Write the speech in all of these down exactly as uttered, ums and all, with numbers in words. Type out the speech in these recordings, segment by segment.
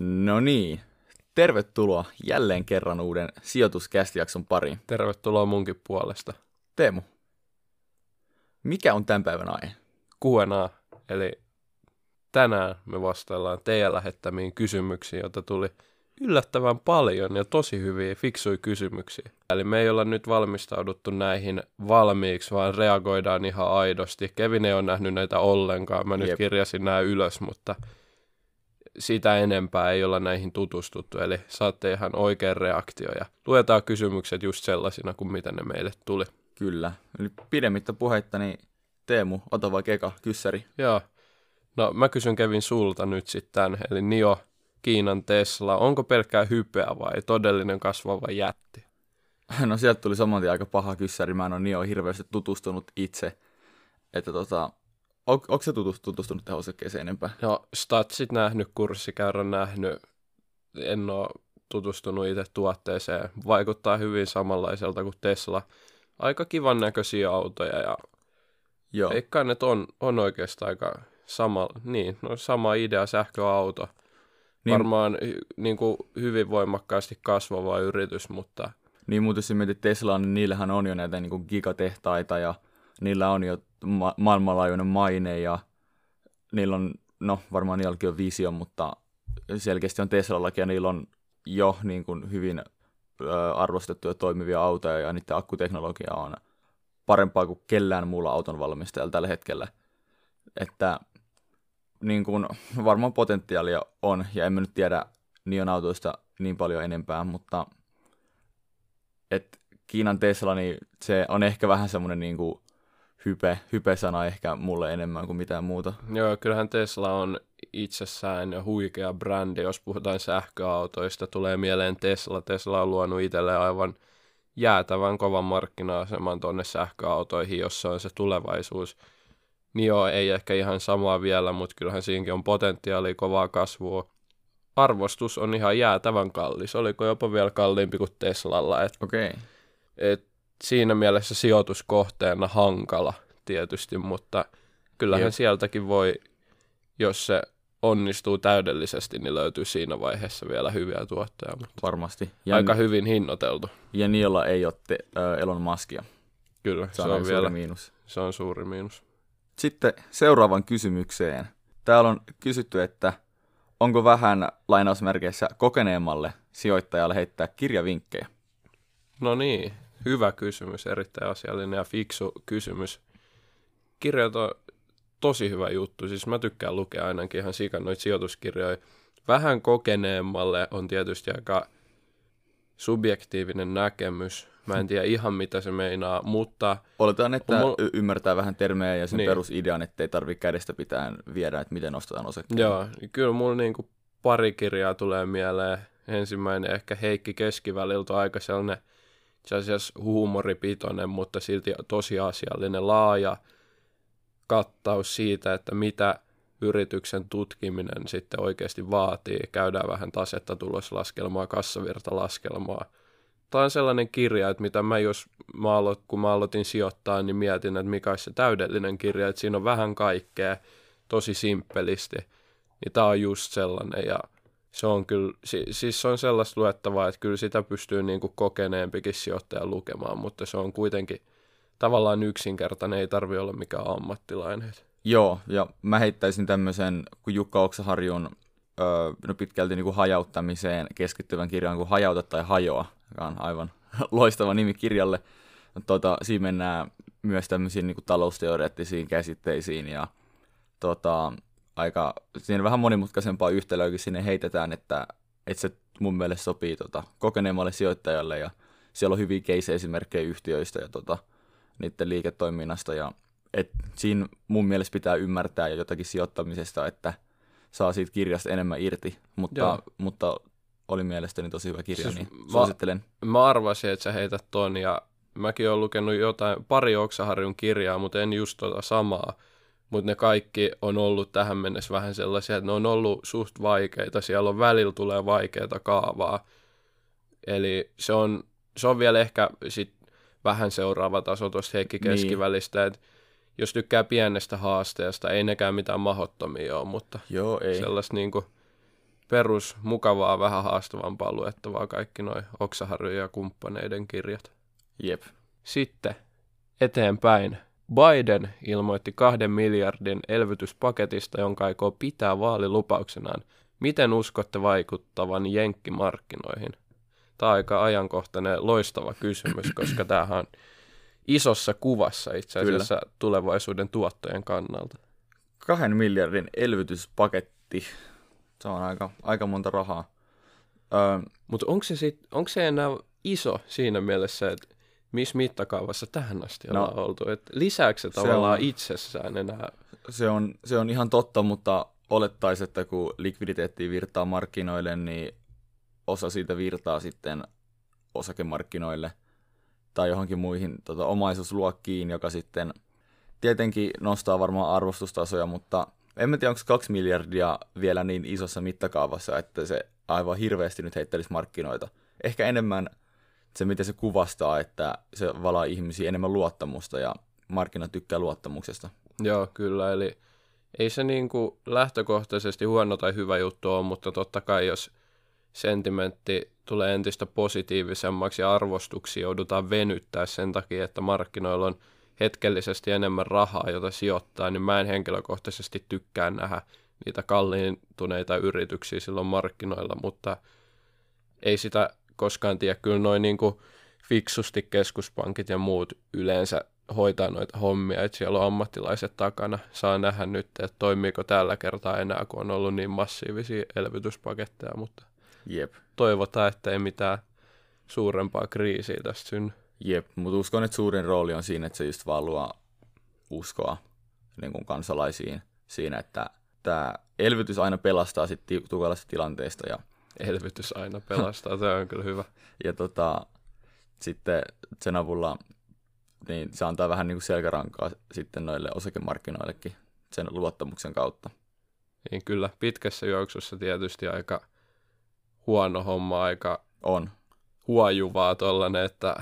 No niin, tervetuloa jälleen kerran uuden sijoituscast-jakson pariin. Tervetuloa munkin puolesta. Teemu, mikä on tämän päivän aihe? Q and A, eli tänään me vastaillaan teidän lähettämiin kysymyksiin, joita tuli yllättävän paljon ja tosi hyviä fiksuja kysymyksiä. Eli me ei olla nyt valmistauduttu näihin valmiiksi, vaan reagoidaan ihan aidosti. Kevin ei ole nähnyt näitä ollenkaan, mä nyt Jep. kirjasin nämä ylös, mutta sitä enempää ei olla näihin tutustuttu, eli saatte ihan oikean reaktio ja luetaan kysymykset just sellaisina kuin mitä ne meille tuli. Kyllä. Eli pidemmittä puheitta, niin Teemu, ota vaikka eka kyssäri. Joo. No mä kysyn Kevin sulta nyt sitten, eli Nio, Kiinan Tesla, onko pelkkää hypeä vai todellinen kasvava jätti? No sieltä tuli samoin aika paha kyssäri, mä en ole Nio hirveästi tutustunut itse, että tota... On, onko se tutustunut tähän osakkeeseen enempää? No, statsit nähnyt, kurssikäyrän nähnyt, en ole tutustunut itse tuotteeseen. Vaikuttaa hyvin samanlaiselta kuin Tesla. Aika kivan näköisiä autoja ja Joo. eikä ne on, on oikeastaan aika sama, niin, no, sama idea, sähköauto. Niin, varmaan niin kuin hyvin voimakkaasti kasvava yritys, mutta... Niin muuten jos mietit Teslaan, niin niillähän on jo näitä niin kuin gigatehtaita ja niillä on jo ma- maailmanlaajuinen maine ja niillä on, no varmaan niilläkin on visio, mutta selkeästi on Teslallakin ja niillä on jo niin kuin hyvin ö, arvostettuja toimivia autoja ja niiden akkuteknologia on parempaa kuin kellään muulla auton valmistajalla tällä hetkellä. Että niin kuin, varmaan potentiaalia on ja emme nyt tiedä Nion autoista niin paljon enempää, mutta et Kiinan Tesla, niin se on ehkä vähän semmoinen niin kuin hype, hype-sana ehkä mulle enemmän kuin mitään muuta. Joo, kyllähän Tesla on itsessään huikea brändi, jos puhutaan sähköautoista, tulee mieleen Tesla. Tesla on luonut itselleen aivan jäätävän kovan markkina-aseman tuonne sähköautoihin, jossa on se tulevaisuus. Nio ei ehkä ihan samaa vielä, mutta kyllähän siinkin on potentiaalia kovaa kasvua. Arvostus on ihan jäätävän kallis, oliko jopa vielä kalliimpi kuin Teslalla. Et, okay. et, siinä mielessä sijoituskohteena hankala tietysti, mutta kyllähän Jep. sieltäkin voi, jos se onnistuu täydellisesti, niin löytyy siinä vaiheessa vielä hyviä tuotteja. Mutta varmasti. Ja aika n... hyvin hinnoiteltu. Ja niillä ei ole te, äh, Elon Muskia. Kyllä, se on, se on vielä miinus. Se on suuri miinus. Sitten seuraavan kysymykseen. Täällä on kysytty, että onko vähän lainausmerkeissä kokeneemmalle sijoittajalle heittää kirjavinkkejä? No niin. Hyvä kysymys, erittäin asiallinen ja fiksu kysymys. Kirjat on tosi hyvä juttu, siis mä tykkään lukea ainakin ihan sikan noita sijoituskirjoja. Vähän kokeneemmalle on tietysti aika subjektiivinen näkemys. Mä en tiedä ihan mitä se meinaa, mutta... Oletaan, että mul... y- ymmärtää vähän termejä ja sen niin. perusidean, ettei tarvitse kädestä pitää viedä, että miten nostetaan osakkeita. Joo, kyllä mulla niinku pari kirjaa tulee mieleen. Ensimmäinen ehkä Heikki Keskiväliltä on aika sellainen... Se asiassa huumoripitoinen, mutta silti tosiasiallinen laaja kattaus siitä, että mitä yrityksen tutkiminen sitten oikeasti vaatii. Käydään vähän tasetta tuloslaskelmaa, kassavirtalaskelmaa. Tämä on sellainen kirja, että mitä mä jos mä aloitin, kun mä aloitin sijoittaa, niin mietin, että mikä olisi se täydellinen kirja, että siinä on vähän kaikkea tosi simppelisti. Ja tämä on just sellainen ja... Se on kyllä, siis se on sellaista luettavaa, että kyllä sitä pystyy niin kuin kokeneempikin sijoittaja lukemaan, mutta se on kuitenkin tavallaan yksinkertainen, ei tarvitse olla mikään ammattilainen. Joo, ja mä heittäisin tämmöisen, kun Jukka Oksaharjun öö, no pitkälti niin kuin hajauttamiseen keskittyvän kirjan kuin Hajauta tai hajoa, joka on aivan loistava nimi kirjalle. Tota, siinä mennään myös tämmöisiin niin kuin talousteoreettisiin käsitteisiin ja... Tota, aika, siinä vähän monimutkaisempaa yhtälöäkin sinne heitetään, että, että se mun mielestä sopii tota, kokeneemmalle sijoittajalle ja siellä on hyviä case-esimerkkejä yhtiöistä ja tota, niiden liiketoiminnasta ja et siinä mun mielestä pitää ymmärtää jotakin sijoittamisesta, että saa siitä kirjasta enemmän irti, mutta, mutta oli mielestäni tosi hyvä kirja, siis niin suosittelen. Mä, mä arvasin, että sä heität ton ja mäkin oon lukenut jotain, pari Oksaharjun kirjaa, mutta en just tota samaa. Mutta ne kaikki on ollut tähän mennessä vähän sellaisia, että ne on ollut suht vaikeita. Siellä on välillä tulee vaikeita kaavaa. Eli se on, se on vielä ehkä sit vähän seuraava taso tuosta Heikki Keskivälistä. Niin. Jos tykkää pienestä haasteesta, ei nekään mitään mahdottomia ole, mutta Joo, sellaista niinku perus mukavaa, vähän haastavampaa luettavaa kaikki noi Oksaharjun ja kumppaneiden kirjat. Jep. Sitten eteenpäin. Biden ilmoitti kahden miljardin elvytyspaketista, jonka aikoo pitää vaalilupauksenaan. Miten uskotte vaikuttavan jenkkimarkkinoihin? Tämä on aika ajankohtainen loistava kysymys, koska tämähän on isossa kuvassa itse asiassa Kyllä. tulevaisuuden tuottojen kannalta. Kahden miljardin elvytyspaketti. Se on aika, aika monta rahaa. Öö, Mutta onko se, se enää iso siinä mielessä, että missä mittakaavassa tähän asti ollaan no, oltu? Et lisääkö se tavallaan on, itsessään enää? Se on, se on ihan totta, mutta olettaisiin, että kun likviditeetti virtaa markkinoille, niin osa siitä virtaa sitten osakemarkkinoille tai johonkin muihin tota, omaisuusluokkiin, joka sitten tietenkin nostaa varmaan arvostustasoja, mutta en mä tiedä, onko kaksi miljardia vielä niin isossa mittakaavassa, että se aivan hirveästi nyt heittelisi markkinoita. Ehkä enemmän se, miten se kuvastaa, että se valaa ihmisiä enemmän luottamusta ja markkina tykkää luottamuksesta. Joo, kyllä. Eli ei se niin kuin lähtökohtaisesti huono tai hyvä juttu ole, mutta totta kai jos sentimentti tulee entistä positiivisemmaksi ja arvostuksia joudutaan venyttää sen takia, että markkinoilla on hetkellisesti enemmän rahaa, jota sijoittaa, niin mä en henkilökohtaisesti tykkää nähdä niitä kalliintuneita yrityksiä silloin markkinoilla, mutta ei sitä koskaan tiedä. Kyllä noin niin kuin fiksusti keskuspankit ja muut yleensä hoitaa noita hommia, että siellä on ammattilaiset takana. Saa nähdä nyt, että toimiiko tällä kertaa enää, kun on ollut niin massiivisia elvytyspaketteja, mutta Jep. toivotaan, että ei mitään suurempaa kriisiä tästä synny. Jep, mutta uskon, että suurin rooli on siinä, että se just vaan luo uskoa niin kuin kansalaisiin siinä, että tämä elvytys aina pelastaa sitten tukalasta tilanteesta. Ja elvytys aina pelastaa, se on kyllä hyvä. Ja tota, sitten sen avulla niin se antaa vähän niin kuin selkärankaa sitten noille osakemarkkinoillekin sen luottamuksen kautta. Niin kyllä, pitkässä juoksussa tietysti aika huono homma, aika on huojuvaa tollainen, että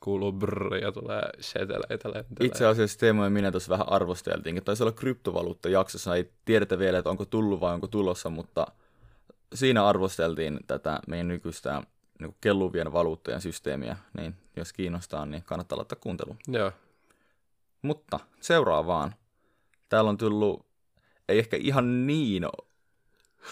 kuuluu brrr ja tulee seteleitä lentelee. Itse asiassa Teemu ja minä tuossa vähän arvosteltiin. Taisi olla kryptovaluuttajaksossa, ei tiedetä vielä, että onko tullut vai onko tulossa, mutta siinä arvosteltiin tätä meidän nykyistä niin kelluvien valuuttojen systeemiä, niin jos kiinnostaa, niin kannattaa laittaa kuuntelua. Joo. Mutta seuraavaan. Täällä on tullut, ei ehkä ihan niin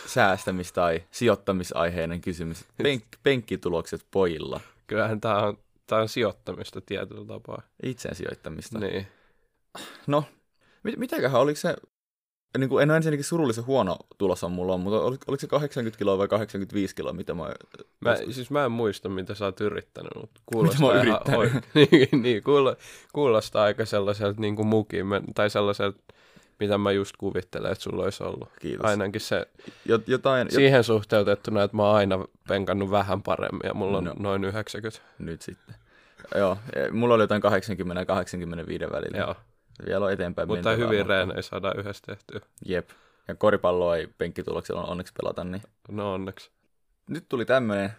säästämis- tai sijoittamisaiheinen kysymys. Penk- penkkitulokset pojilla. Kyllähän tämä on Tämä on sijoittamista tietyllä tapaa. Itseään sijoittamista. Niin. No, mit- mitäköhän, oliko se, niin kuin, en ole ensinnäkin surullisen huono tulossa mulla on, mutta oliko, oliko se kahdeksankymmentä kiloa vai kahdeksankymmentäviisi kiloa, mitä mä... mä siis mä en muista, mitä sä oot yrittänyt, mutta kuulostaa, mitä mä oon ihan yrittänyt. niin, niin, kuulostaa aika sellaiselta niin kuin mukin, tai sellaiselta, mitä mä just kuvittelen, että sulla olisi ollut. Kiitos. Ainakin se, Jot, jotain, siihen jot... suhteutettuna, että mä oon aina penkannut vähän paremmin ja mulla on no. noin yhdeksänkymmentä. Nyt sitten. Joo, mulla oli jotain kahdeksankymmentä ja kahdeksankymmentäviisi välillä. Joo. Vielä on eteenpäin. Mutta hyvin reen ei saada yhdessä tehtyä. Jep. Ja koripalloa ei penkkituloksella onneksi pelata. Niin... No onneksi. Nyt tuli tämmöinen,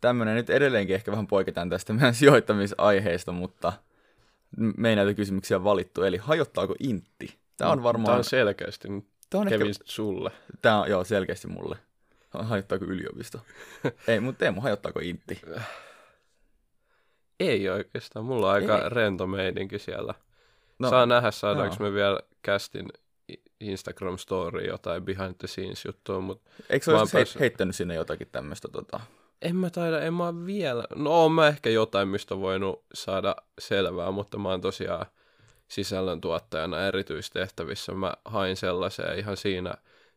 tämmöinen, nyt edelleenkin ehkä vähän poiketaan tästä meidän sijoittamisaiheesta, mutta me ei näitä kysymyksiä valittu. Eli hajottaako intti? Tämä on varmaan... Tämä on selkeästi Tämä on kevin ehkä... sulle. Tämä on, joo, selkeästi mulle. Hajottaako yliopisto? Ei, mutta Teemu, hajottaako intti? Ei oikeastaan. Mulla on aika Ei. rento meininki siellä. No, saa nähdä, saadaanko no. me vielä kästin Instagram-story jotain behind the scenes juttua, mutta... Eikö mä se pääs... heittänyt sinne jotakin tämmöistä tota... En mä taida, en mä vielä... No, oon mä ehkä jotain, mistä voinut saada selvää, mutta mä oon tosiaan... sisällöntuottajana erityistehtävissä mä hain sellaiseen ihan siinä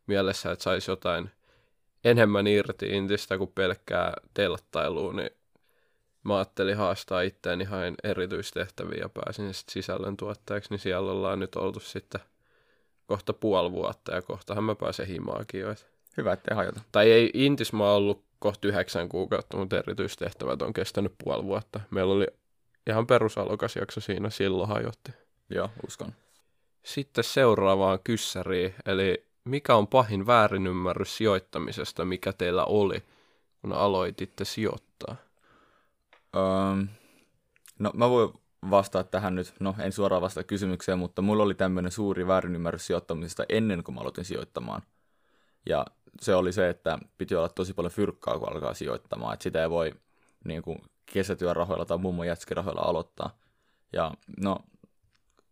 mielessä, että saisi jotain enemmän irti intistä kuin pelkkää telttailua, niin mä ajattelin haastaa itseäni, hain erityistehtäviä ja pääsin sitten sisällöntuottajaksi, niin siellä ollaan nyt oltu sitten kohta puoli vuotta ja kohtahan mä pääsen himaakin jo. Hyvä, ettei hajota. Tai ei, intis mä oon ollut kohta yhdeksän kuukautta, mutta erityistehtävät on kestänyt puoli vuotta. Meillä oli ihan perusalokas jakso siinä, silloin hajotti. Joo, uskon. Sitten seuraavaan kyssäriin, eli mikä on pahin väärinymmärrys sijoittamisesta, mikä teillä oli, kun aloititte sijoittaa? Öö, no mä voin vastata tähän nyt, no en suoraan vastaa kysymykseen, mutta mulla oli tämmöinen suuri väärinymmärrys sijoittamisesta ennen kuin mä aloitin sijoittamaan. Ja se oli se, että piti olla tosi paljon fyrkkaa, kun alkaa sijoittamaan. Että sitä ei voi niin kuin kesätyörahoilla tai muun muun jätskirahoilla aloittaa. Ja no,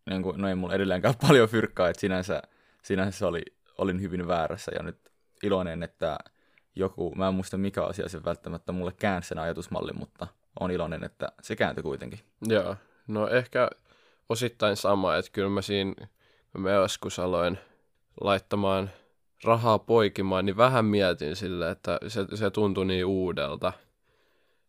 niin kuin, no ei mulla edelleenkään paljon fyrkkaa, että sinänsä, sinänsä oli, olin hyvin väärässä. Ja nyt iloinen, että joku, mä en muista mikä asia sen välttämättä mulle käänsi sen ajatusmallin, mutta on iloinen, että se kääntyi kuitenkin. Joo, no ehkä osittain sama, että kyllä mä siinä, kun mä joskus aloin laittamaan rahaa poikimaan, niin vähän mietin sille, että se, se tuntui niin uudelta,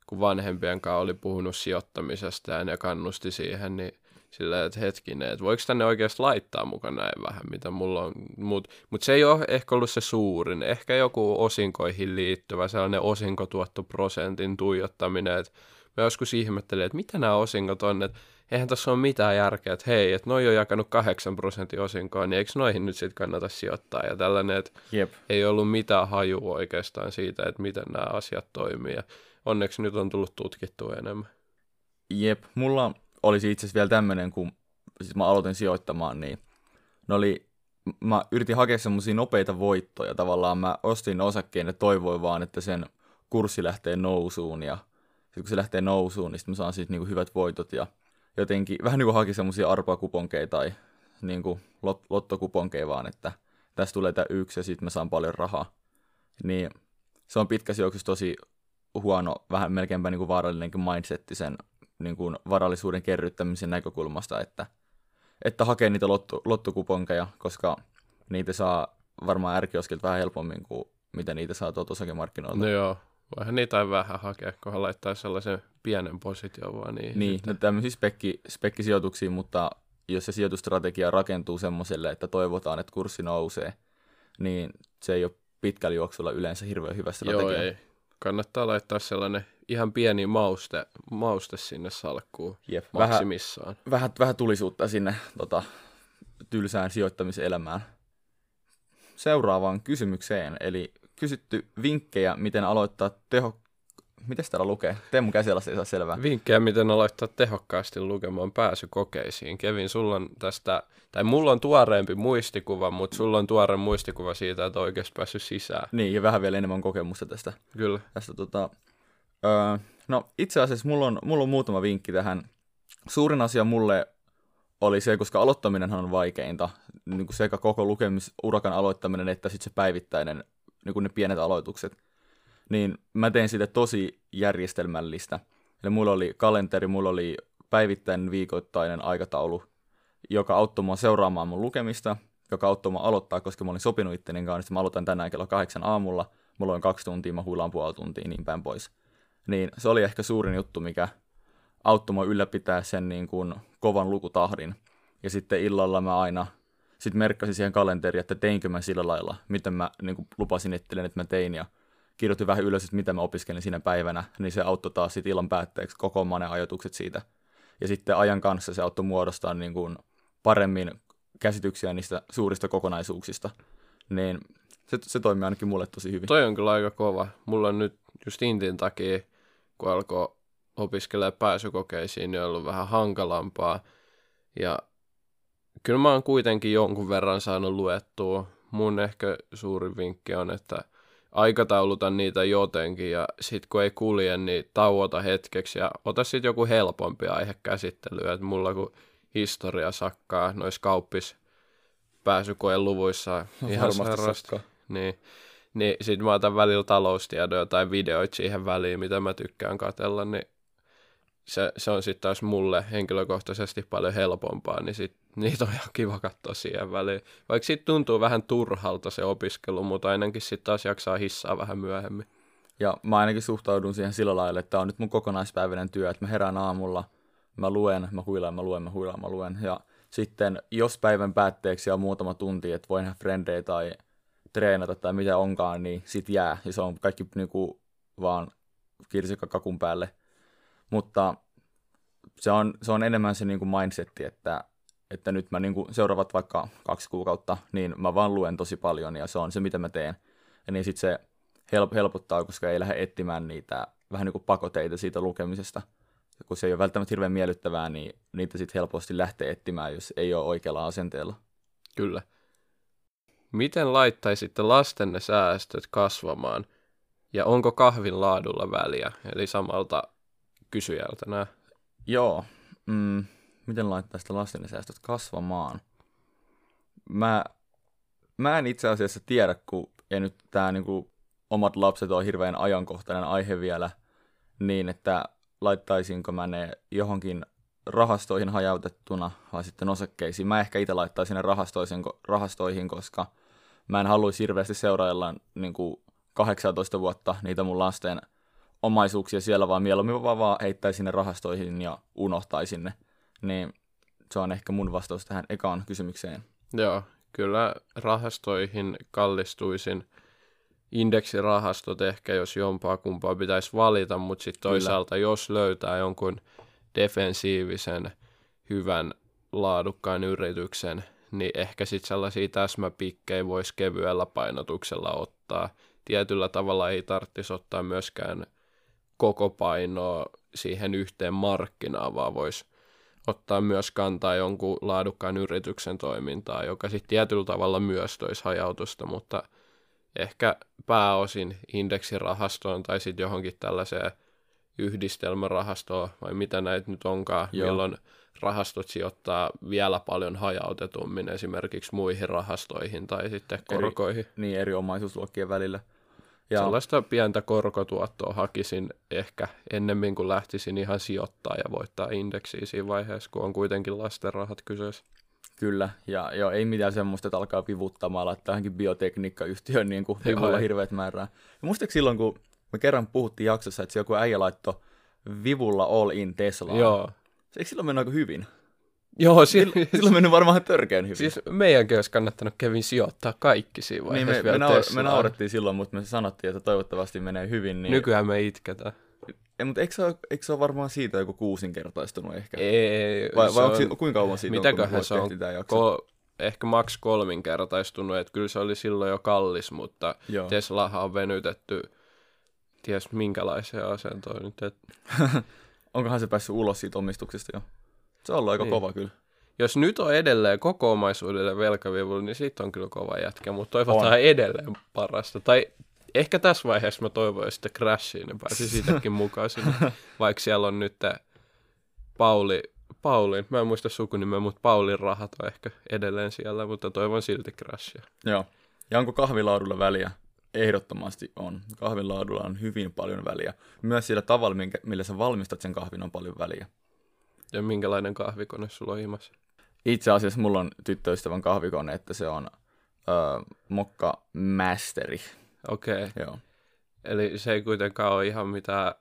kun vanhempien kanssa oli puhunut sijoittamisesta ja ne kannusti siihen, niin silleen, että hetkinen, että voiko tänne oikeasti laittaa mukaan näin vähän, mitä mulla on, mutta mut se ei ole ehkä ollut se suurin, ehkä joku osinkoihin liittyvä sellainen osinkotuottoprosentin tuijottaminen, että mä joskus ihmettelin, että mitä nämä osinkot on, että eihän tässä ole mitään järkeä, että hei, että noi on jakanut kahdeksan prosentin osinkoa, niin eikö noihin nyt sitten kannata sijoittaa ja tällainen, että Jep. ei ollut mitään hajua oikeastaan siitä, että miten nämä asiat toimii ja onneksi nyt on tullut tutkittua enemmän. Jep, mulla olisi itse asiassa vielä tämmöinen, kun siis mä aloitin sijoittamaan, niin ne oli, mä yritin hakea semmoisia nopeita voittoja, tavallaan mä ostin osakkeen ja toivoin vaan, että sen kurssi lähtee nousuun ja sitten kun se lähtee nousuun, niin sitten mä saan siis niinku hyvät voitot ja jotenkin vähän niin kuin haki semmoisia arpaakuponkeja tai niin kuin lot, lottokuponkeja vaan, että tässä tulee tämä yksi ja sitten mä saan paljon rahaa. Niin se on pitkässä juoksussa tosi huono, vähän melkeinpä niin kuin vaarallinenkin mindsetti sen niin kuin varallisuuden kerryttämisen näkökulmasta, että, että hakee niitä lotto, lottokuponkeja, koska niitä saa varmaan ärkioskilta vähän helpommin kuin mitä niitä saa tuolta osakemarkkinoilta. No joo. Voihan niitä tai vähän hakea, kunhan laittaa sellaisen pienen position vaan niihin. Niin, no tämmöisiä spekki, spekkisijoituksia, mutta jos se sijoitustrategia rakentuu semmoiselle, että toivotaan, että kurssi nousee, niin se ei ole pitkällä juoksulla yleensä hirveän hyvä strategia. Joo, ei. Kannattaa laittaa sellainen ihan pieni mauste, mauste sinne salkkuun. Jep, maksimissaan. Vähän, vähän, vähän tulisuutta sinne tota, tylsään sijoittamiselämään. Seuraavaan kysymykseen, eli kysytty vinkkejä, miten aloittaa teho... Mites täällä lukee? Teemu Käsialasta ei saa selvää. Vinkkejä, miten aloittaa tehokkaasti lukemaan pääsykokeisiin. Kevin, sulla on tästä... Tai mulla on tuoreempi muistikuva, mutta sulla on tuore muistikuva siitä, että on oikeasti päässyt sisään. Niin, ja vähän vielä enemmän kokemusta tästä. Kyllä. Tästä, tota, öö, no, itse asiassa mulla on, mulla on muutama vinkki tähän. Suurin asia mulle oli se, koska aloittaminenhan on vaikeinta. Niin kuin sekä koko lukemisurakan aloittaminen, että sitten se päivittäinen... niin kuin ne pienet aloitukset, niin mä tein siitä tosi järjestelmällistä. Eli mulla oli kalenteri, mulla oli päivittäinen viikoittainen aikataulu, joka auttoi mua seuraamaan mun lukemista, joka auttoi mua aloittaa, koska mä olin sopinut itteni kanssa, että mä aloitan tänään kello kahdeksan aamulla, mulla on kaksi tuntia, mä huilaan puoli tuntia, niin päin pois. Niin se oli ehkä suurin juttu, mikä auttoi mua ylläpitää sen niin kuin kovan lukutahdin. Ja sitten illalla mä aina... Sitten merkkasin siihen kalenteriin, että teinkö mä sillä lailla, mitä mä niin kuin lupasin itselleni, että mä tein, ja kirjoitin vähän ylös, että mitä mä opiskelin siinä päivänä, niin se auttoi taas sitten illan päätteeksi kokoamaan ne ajatukset siitä. Ja sitten ajan kanssa se auttoi muodostaa niin kuin paremmin käsityksiä niistä suurista kokonaisuuksista. Niin se, se toimii ainakin mulle tosi hyvin. Toi on kyllä aika kova. Mulla on nyt just intin takia, kun alkoi opiskelemaan pääsykokeisiin, niin on ollut vähän hankalampaa, ja kyllä mä oon kuitenkin jonkun verran saanut luettua. Mun ehkä suuri vinkki on, että aikatauluta niitä jotenkin ja sit kun ei kulje, niin tauota hetkeksi ja ota sit joku helpompi aihe käsittelyä. Et mulla kun historia sakkaa noissa kauppis pääsykoen luvuissa no, ihan sarasti, niin, niin sit mä otan välillä taloustiedoja tai videoita siihen väliin, mitä mä tykkään katsella, niin Se, se on sitten taas mulle henkilökohtaisesti paljon helpompaa, niin sit niitä on ihan kiva katsoa siihen väliin. Vaikka siitä tuntuu vähän turhalta se opiskelu, mutta ainakin sitten taas jaksaa hissaa vähän myöhemmin. Ja mä ainakin suhtaudun siihen sillä lailla, että tämä on nyt mun kokonaispäiväinen työ, että mä herään aamulla, mä luen, mä huilaan, mä luen, mä huilaan, mä luen. Ja sitten jos päivän päätteeksi on muutama tunti, että voin ihan frendejä tai treenata tai mitä onkaan, niin sit jää. Ja se on kaikki niinku vaan kirsikka kakun päälle. Mutta se on, se on enemmän se niin kuin mindsetti, että, että nyt mä niin kuin seuraavat vaikka kaksi kuukautta, niin mä vaan luen tosi paljon ja se on se, mitä mä teen. Ja niin sitten se helpottaa, koska ei lähde etsimään niitä vähän niin kuin pakoteita siitä lukemisesta. Ja kun se ei ole välttämättä hirveän miellyttävää, niin niitä sitten helposti lähtee etsimään, jos ei ole oikealla asenteella. Kyllä. Miten laittaisitte lastenne säästöt kasvamaan ja onko kahvin laadulla väliä? Eli samalta kysyjältä nämä. Joo. Mm. Miten laittaisitte lastenne säästöt kasvamaan? Mä, mä en itse asiassa tiedä, kun ei nyt tämä niinku, omat lapset on hirveän ajankohtainen aihe vielä, niin että laittaisinko mä ne johonkin rahastoihin hajautettuna vai sitten osakkeisiin. Mä ehkä itse laittaisin ne rahastoihin, koska mä en haluaisi hirveästi seurailla niin kuin kahdeksantoista vuotta niitä mun lasten omaisuuksia siellä, vaan mieluummin vaan, vaan heittäisin ne rahastoihin ja unohtaisin ne. Niin se on ehkä mun vastaus tähän ekaan kysymykseen. Joo, kyllä rahastoihin kallistuisin. Indeksirahastot ehkä, jos jompaa kumpaa pitäisi valita, mutta sitten toisaalta kyllä, jos löytää jonkun defensiivisen, hyvän, laadukkaan yrityksen, niin ehkä sitten sellaisia täsmäpikkejä voisi kevyellä painotuksella ottaa. Tietyllä tavalla ei tarvitsisi ottaa myöskään koko painoa siihen yhteen markkinaan, vaan voisi ottaa myös kantaa jonkun laadukkaan yrityksen toimintaa, joka sitten tietyllä tavalla myös toisi hajautusta, mutta ehkä pääosin indeksirahastoon tai sitten johonkin tällaiseen yhdistelmärahastoon, vai mitä näitä nyt onkaan, joo, milloin rahastot sijoittaa vielä paljon hajautetummin esimerkiksi muihin rahastoihin tai sitten korkoihin. Eri, niin, eri omaisuusluokkien välillä. Ja sellaista pientä korkotuottoa hakisin ehkä ennemmin kuin lähtisin ihan sijoittaa ja voittaa indeksiä siinä vaiheessa, kun on kuitenkin lasten rahat kyseessä. Kyllä, ja joo, ei mitään semmoista, että alkaa vivuttamaan, laittaa johonkin biotekniikkayhtiön niin kuin vivulla hirveät määrää. Ja muistatko silloin, kun me kerran puhuttiin jaksossa, että se joku äijä laittoi vivulla all in Teslaa? Joo. Eikö silloin mennyt aika hyvin? Joo. Si- silloin mennyt varmaan törkeän hyvin. Siis meidänkin olisi kannattanut Kevin sijoittaa kaikki siinä vaiheessa niin me, vielä Teslaa. Me naurettiin silloin, mutta me sanottiin, että toivottavasti menee hyvin. Niin nykyään me itketään. Ei, mutta eikö se, ole, eikö se ole varmaan siitä joku kuusinkertaistunut ehkä? Ei. Vai, vai on, onko, kuinka kauan siitä on, kun se on ko- ehkä maks kolminkertaistunut, että kyllä se oli silloin jo kallis, mutta joo. Teslahan on venytetty ties minkälaisia asentoja nyt. Et onkohan se päässyt ulos siitä omistuksesta jo? Se on ollut aika niin kova kyllä. Jos nyt on edelleen koko omaisuudelle velkavivulla, niin siitä on kyllä kova jätkä, mutta toivotaan on edelleen parasta. Tai ehkä tässä vaiheessa mä toivoin sitä crashiin, niin pääsin siitäkin mukaan sinne. Vaikka siellä on nyt Pauli, Paulin, mä en muista sukunimeä, mutta Paulin rahat on ehkä edelleen siellä, mutta toivon silti crashia. Joo. Ja onko kahvilaadulla väliä? Ehdottomasti on. Kahvilaadulla on hyvin paljon väliä. Myös sillä tavalla, minkä, millä sä valmistat sen kahvin, on paljon väliä. Ja minkälainen kahvikone sulla on ihmassa? Itse asiassa mulla on tyttöystävän kahvikone, että se on öö, Mokka Masteri. Okei. Okay. Eli se ei kuitenkaan ole ihan mitään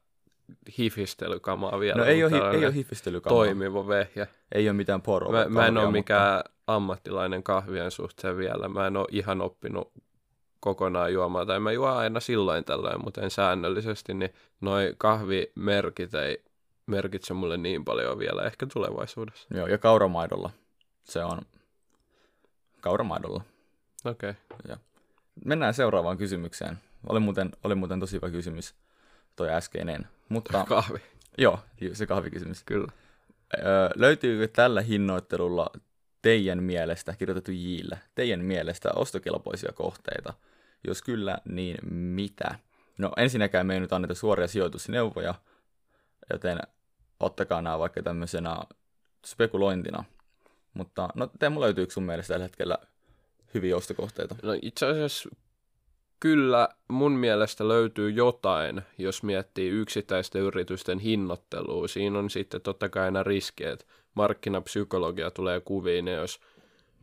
hifistelykamaa vielä. No ei ole, hi- ei ole hifistelykamaa. Toimiva vehje. Ei ole mitään poroa. Mä, mä en ole mikään ammattilainen kahvien suhteen vielä. Mä en ole ihan oppinut kokonaan juomaan. Tai mä juon aina silloin tällöin, mutta en säännöllisesti. Niin noi kahvimerkit ei merkitse mulle niin paljon vielä. Ehkä tulevaisuudessa. Joo, ja kauramaidolla. Se on kauramaidolla. Okei. Okay. Joo. Mennään seuraavaan kysymykseen. Oli muuten, oli muuten tosi hyvä kysymys, toi äskeinen. Mutta kahvi. Joo, se kahvikysymys. Kyllä. Öö, löytyykö tällä hinnoittelulla teidän mielestä, kirjoitettu Jillä, teidän mielestä ostokelpoisia kohteita? Jos kyllä, niin mitä? No ensinnäkään me ei nyt anneta suoria sijoitusneuvoja, joten ottakaa nämä vaikka tämmöisenä spekulointina. Mutta no Teemu, löytyykö sun mielestä tällä hetkellä hyviä ostokohteita? No itse asiassa kyllä mun mielestä löytyy jotain, jos miettii yksittäisten yritysten hinnoittelua. Siinä on sitten totta kai aina riski, että markkinapsykologia tulee kuviin, jos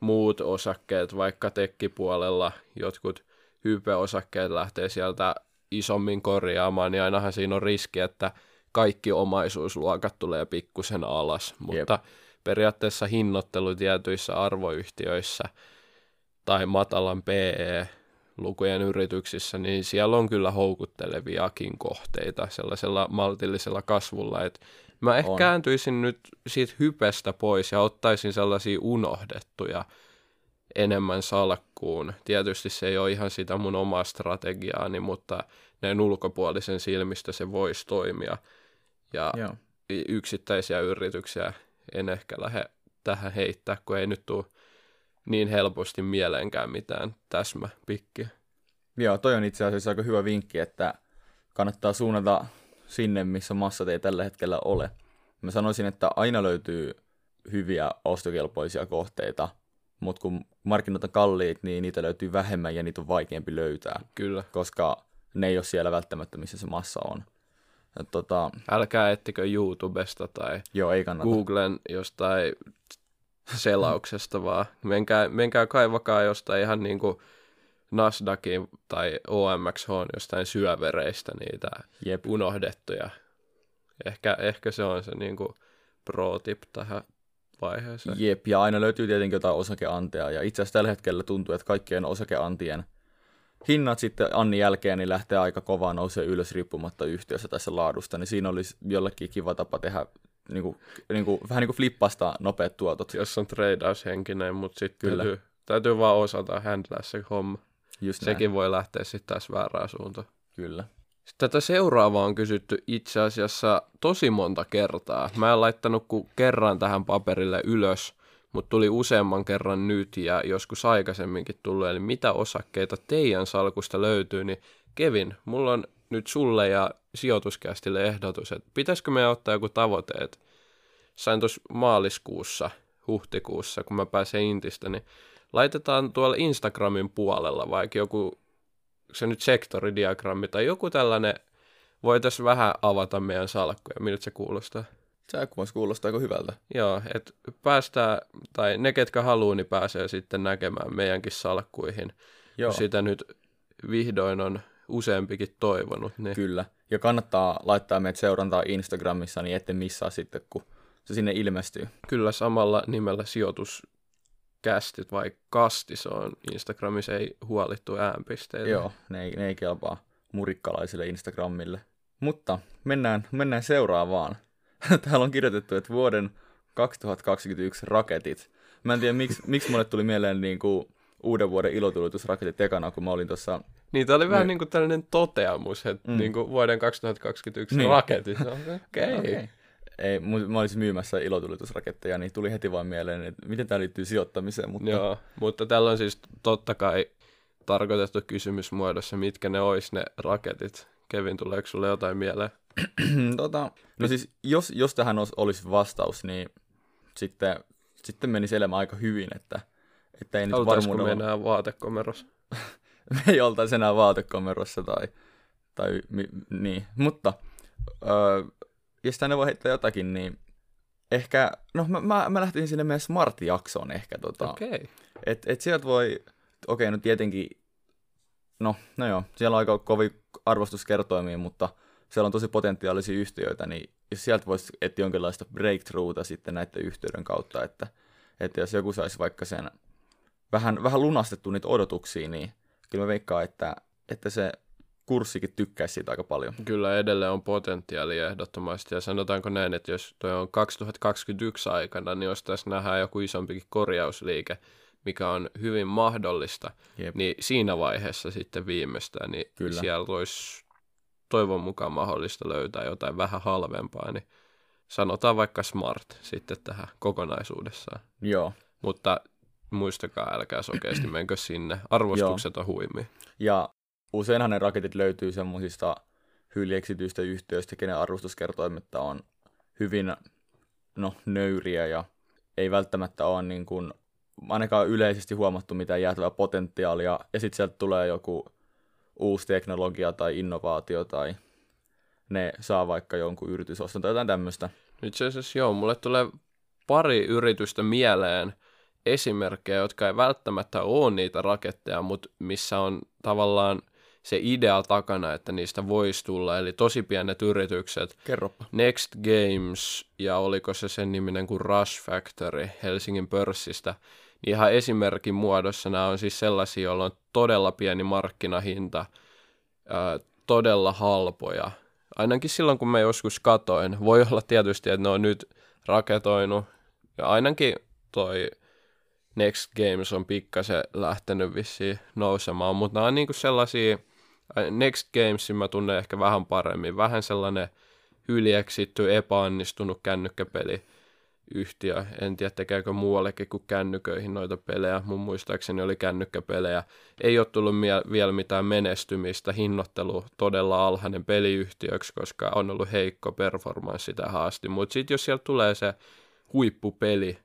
muut osakkeet, vaikka tekkipuolella jotkut hypeosakkeet lähtee sieltä isommin korjaamaan, niin ainahan siinä on riski, että kaikki omaisuusluokat tulee pikkusen alas. Mutta jep, periaatteessa hinnoittelu tietyissä arvoyhtiöissä tai matalan P E-lukujen yrityksissä, niin siellä on kyllä houkutteleviakin kohteita sellaisella maltillisella kasvulla. Et mä ehkä on. kääntyisin nyt siitä hypestä pois ja ottaisin sellaisia unohdettuja enemmän salkkuun. Tietysti se ei ole ihan sitä mun omaa strategiaani, mutta näin ulkopuolisen silmistä se voisi toimia. Ja joo, yksittäisiä yrityksiä en ehkä lähde tähän heittää, kun ei nyt tule niin helposti mieleenkään mitään täsmäpikkiä. Joo, toi on itse asiassa aika hyvä vinkki, että kannattaa suunnata sinne, missä massat ei tällä hetkellä ole. Mä sanoisin, että aina löytyy hyviä ostokelpoisia kohteita, mutta kun markkinat on kalliit, niin niitä löytyy vähemmän ja niitä on vaikeampi löytää. Kyllä. Koska ne ei ole siellä välttämättä, missä se massa on. Tota... Älkää ettikö YouTubesta tai Joo, ei kannata. Googlen jostain selauksesta vaan. Menkää, menkää kaivakaa jostain ihan niin kuin Nasdaqin tai O M X on jostain syövereistä niitä Jep. unohdettuja. Ehkä, ehkä se on se niin kuin pro-tip tähän vaiheeseen. Jep, ja aina löytyy tietenkin jotain osakeantia. Ja itse asiassa tällä hetkellä tuntuu, että kaikkien osakeantien hinnat sitten annin jälkeen niin lähtee aika kovaa nousee ylös riippumatta yhtiössä tässä laadusta, niin siinä olisi jollekin kiva tapa tehdä niin kuin, niin kuin, vähän niin kuin flippasta nopeat tuotot. Jos on treidaushenkinen, mutta sitten täytyy, täytyy vaan osata handlaa se homma. Just Sekin näin. Voi lähteä sitten tässä väärään suuntaan. Kyllä. Sitten tätä seuraavaa on kysytty itse asiassa tosi monta kertaa. Mä en laittanut kuin kerran tähän paperille ylös, mutta tuli useamman kerran nyt ja joskus aikaisemminkin tullut, eli mitä osakkeita teidän salkusta löytyy, niin Kevin, mulla on nyt sulle ja sijoituskästille ehdotus, että pitäisikö meidän ottaa joku tavoite, että sain tuossa maaliskuussa, huhtikuussa, kun mä pääsen Intistä, niin laitetaan tuolla Instagramin puolella vaikka joku, se nyt sektoridiagrammi tai joku tällainen, voitaisiin vähän avata meidän salkkuja, miltä se kuulostaa? Sääkuvaus kuulostaa aika hyvältä. Joo, että päästään, tai ne ketkä haluaa, niin pääsee sitten näkemään meidänkin salkkuihin. Joo. Sitä nyt vihdoin on useampikin toivonut. Niin. Kyllä, ja kannattaa laittaa meidät seurantaa Instagramissa, niin ette missaa sitten, kun se sinne ilmestyy. Kyllä, samalla nimellä sijoituskästit vai kasti, se on Instagramissa, ei huolittu äänpisteitä. Joo, ne ei, ne ei kelpaa murikkalaisille Instagramille. Mutta mennään, mennään seuraavaan. Täällä on kirjoitettu, että vuoden kaksituhattakaksikymmentäyksi raketit. Mä en tiedä, miksi, miksi mulle tuli mieleen niin kuin uuden vuoden ilotulitusraketit ekana, kun mä olin tuossa... Niin, tämä oli vähän Me... niin kuin tällainen toteamus, että mm. niin kuin vuoden kaksituhattakaksikymmentäyksi niin. raketit. Okei. Okay. Okay. Ei, mä olisin myymässä ilotulitusraketteja, niin tuli heti vaan mieleen, että miten tämä liittyy sijoittamiseen. Mutta... Joo, mutta täällä on siis totta kai tarkoitettu kysymysmuodossa, mitkä ne olisi ne raketit. Kevin, tuleeko sulle jotain mieleen? tota, no siis, jos, jos tähän olisi vastaus, niin sitten, sitten menisi elämä aika hyvin, että, että ei nyt varmuudella... Oltaisiko me enää vaatekomerossa? Me ei oltaisi enää vaatekomerossa tai, tai mi, niin, mutta öö, jos tänne voi heittää jotakin, niin ehkä, no mä, mä, mä lähtisin sinne meidän Smart-jaksoon ehkä, tota, okay. että et sieltä voi, okei, okay, no tietenkin, no, no joo, siellä on aika kovin arvostuskertoimia, mutta siellä on tosi potentiaalisia yhtiöitä, niin jos sieltä voisi etsiä jonkinlaista breakthroughta sitten näiden yhtiöiden kautta, että, että jos joku saisi vaikka sen vähän, vähän lunastettua niitä odotuksia, niin kyllä mä veikkaan, että, että se kurssikin tykkäisi siitä aika paljon. Kyllä edelleen on potentiaalia ehdottomasti, ja sanotaanko näin, että jos toi on kaksituhattakaksikymmentäyksi aikana, niin jos tässä nähdään joku isompikin korjausliike, mikä on hyvin mahdollista, Jep. niin siinä vaiheessa sitten viimeistään, niin kyllä. siellä olisi... toivon mukaan mahdollista löytää jotain vähän halvempaa, niin sanotaan vaikka Smart sitten tähän kokonaisuudessaan. Joo. Mutta muistakaa, älkää sokeasti menkö sinne. Arvostukset Joo. on huimia. Ja useinhan ne raketit löytyy semmoisista hyljeksityistä yhtiöistä, kenen arvostuskertoimetta on hyvin no, nöyriä ja ei välttämättä ole niin kuin, ainakaan yleisesti huomattu mitään jäätävää potentiaalia ja sitten sieltä tulee joku uusi teknologia tai innovaatio tai ne saa vaikka jonkun yritysoston tai jotain tämmöistä. Itse asiassa joo, mulle tulee pari yritystä mieleen esimerkkejä, jotka ei välttämättä ole niitä raketteja, mutta missä on tavallaan se idea takana, että niistä voisi tulla, eli tosi pienet yritykset. Kerropa. Next Games ja oliko se sen niminen kuin Rush Factory Helsingin pörssistä. Ihan esimerkin muodossa nämä on siis sellaisia, joilla on todella pieni markkinahinta, ää, todella halpoja. Ainakin silloin, kun mä joskus katoin, voi olla tietysti, että ne on nyt raketoinut. Ja ainakin toi Next Games on pikkasen lähtenyt vissiin nousemaan, mutta nämä on niinku sellaisia, Next Gamesin mä tunnen ehkä vähän paremmin, vähän sellainen hyljeksitty, epäonnistunut kännykkäpeli. yhtiö. En tiedä, tekeekö muuallekin kuin kännyköihin noita pelejä. Mun muistaakseni oli kännykkäpelejä. Ei ole tullut mie- vielä mitään menestymistä. Hinnoittelu todella alhainen peliyhtiöksi, koska on ollut heikko performanssi tähän asti. Mutta sitten jos sieltä tulee se huippupeli,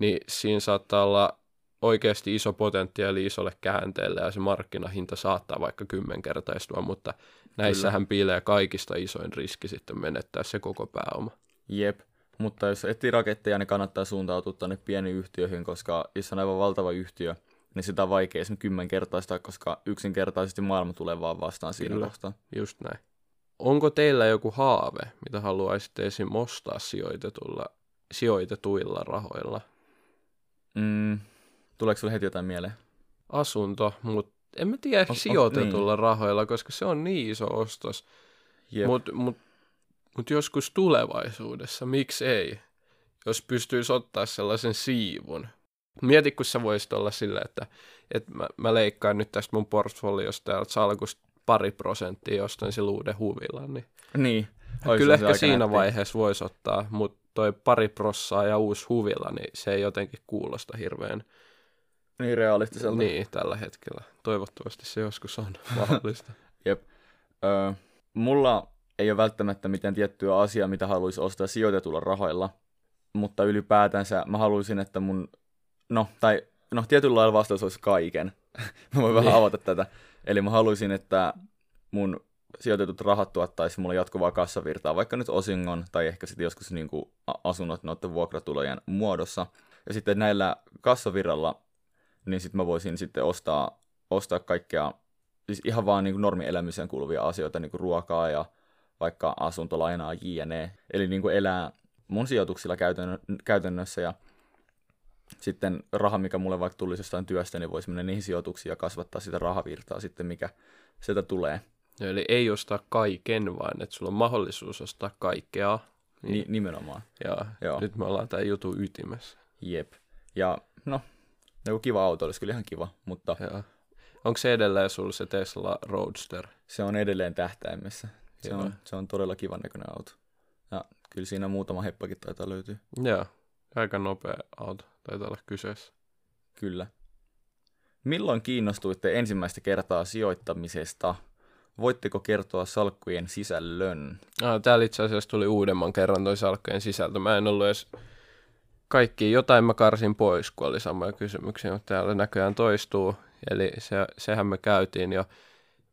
niin siinä saattaa olla oikeasti iso potentiaali isolle käänteelle ja se markkinahinta saattaa vaikka kymmenkertaistua, mutta näissähän piilee kaikista isoin riski sitten menettää se koko pääoma. Jep, mutta jos etsii raketteja, niin kannattaa suuntautua tuonne pieniin yhtiöihin, koska jos on aivan valtava yhtiö, niin sitä on vaikea esimerkiksi kymmenkertaistaa, koska yksinkertaisesti maailma tulee vaan vastaan siinä kohtaa. Just näin. Onko teillä joku haave, mitä haluaisitte esim. Ostaa sijoitetulla, sijoitetuilla rahoilla? Mm. Tuleeko sinulle heti jotain mieleen? Asunto, mutta en mä tiedä on, sijoitetulla on, niin. rahoilla, koska se on niin iso ostos. Mutta mut, mut joskus tulevaisuudessa, miksi ei? Jos pystyisi ottaa sellaisen siivun. Mieti, kun sä voisit olla silleen, että et mä, mä leikkaan nyt tästä mun portfoliosta ja salkusta pari prosenttia ja ostan sillä uuden huvilla. Niin, niin. Kyllä ehkä siinä nähtiin. Vaiheessa voisi ottaa, mutta toi pari prossaa ja uusi huvilla, niin se ei jotenkin kuulosta hirveän... Niin realistiselta. Niin, tällä hetkellä. Toivottavasti se joskus on mahdollista. Jep. Ö, mulla ei ole välttämättä mitään tiettyä asiaa, mitä haluaisi ostaa sijoitetulla rahoilla, mutta ylipäätänsä mä haluaisin, että mun, no, tai, no, tietyllä lailla vastaus olisi kaiken. Mä voin vähän avata tätä. Eli mä haluaisin, että mun sijoitetut rahat tuottaisi mulle jatkuvaa kassavirtaa, vaikka nyt osingon tai ehkä sitten joskus niin kuin asunnot noiden vuokratulojen muodossa. Ja sitten näillä kassavirralla niin sitten mä voisin sitten ostaa, ostaa kaikkea, siis ihan vaan niin kuin normielämiseen kuuluvia asioita, niin kuin ruokaa ja vaikka asuntolainaa, jne. Eli niin kuin elää mun sijoituksilla käytännössä ja sitten raha, mikä mulle vaikka tulisi jostain työstä, niin voisi mennä niihin sijoituksiin ja kasvattaa sitä rahavirtaa sitten, mikä sieltä tulee. Eli ei ostaa kaiken, vaan että sulla on mahdollisuus ostaa kaikkea. Ni- nimenomaan. Ja Joo. Nyt me ollaan tämän jutun ytimessä. Jep. Ja no... Joku kiva auto olisi kyllä ihan kiva, mutta... Joo. Onko se edelleen sulla se Tesla Roadster? Se on edelleen tähtäimessä. Se on, se on todella kivan näköinen auto. Ja kyllä siinä muutama heppakin taitaa löytyä. Joo, aika nopea auto taitaa olla kyseessä. Kyllä. Milloin kiinnostuitte ensimmäistä kertaa sijoittamisesta? Voitteko kertoa salkkujen sisällön? Ah, täällä itse asiassa tuli uudemman kerran toi salkkujen sisältö. Mä en ollut edes... Kaikki jotain mä karsin pois, kun oli samoja kysymyksiä, mutta täällä näköjään toistuu, eli se, sehän me käytiin jo.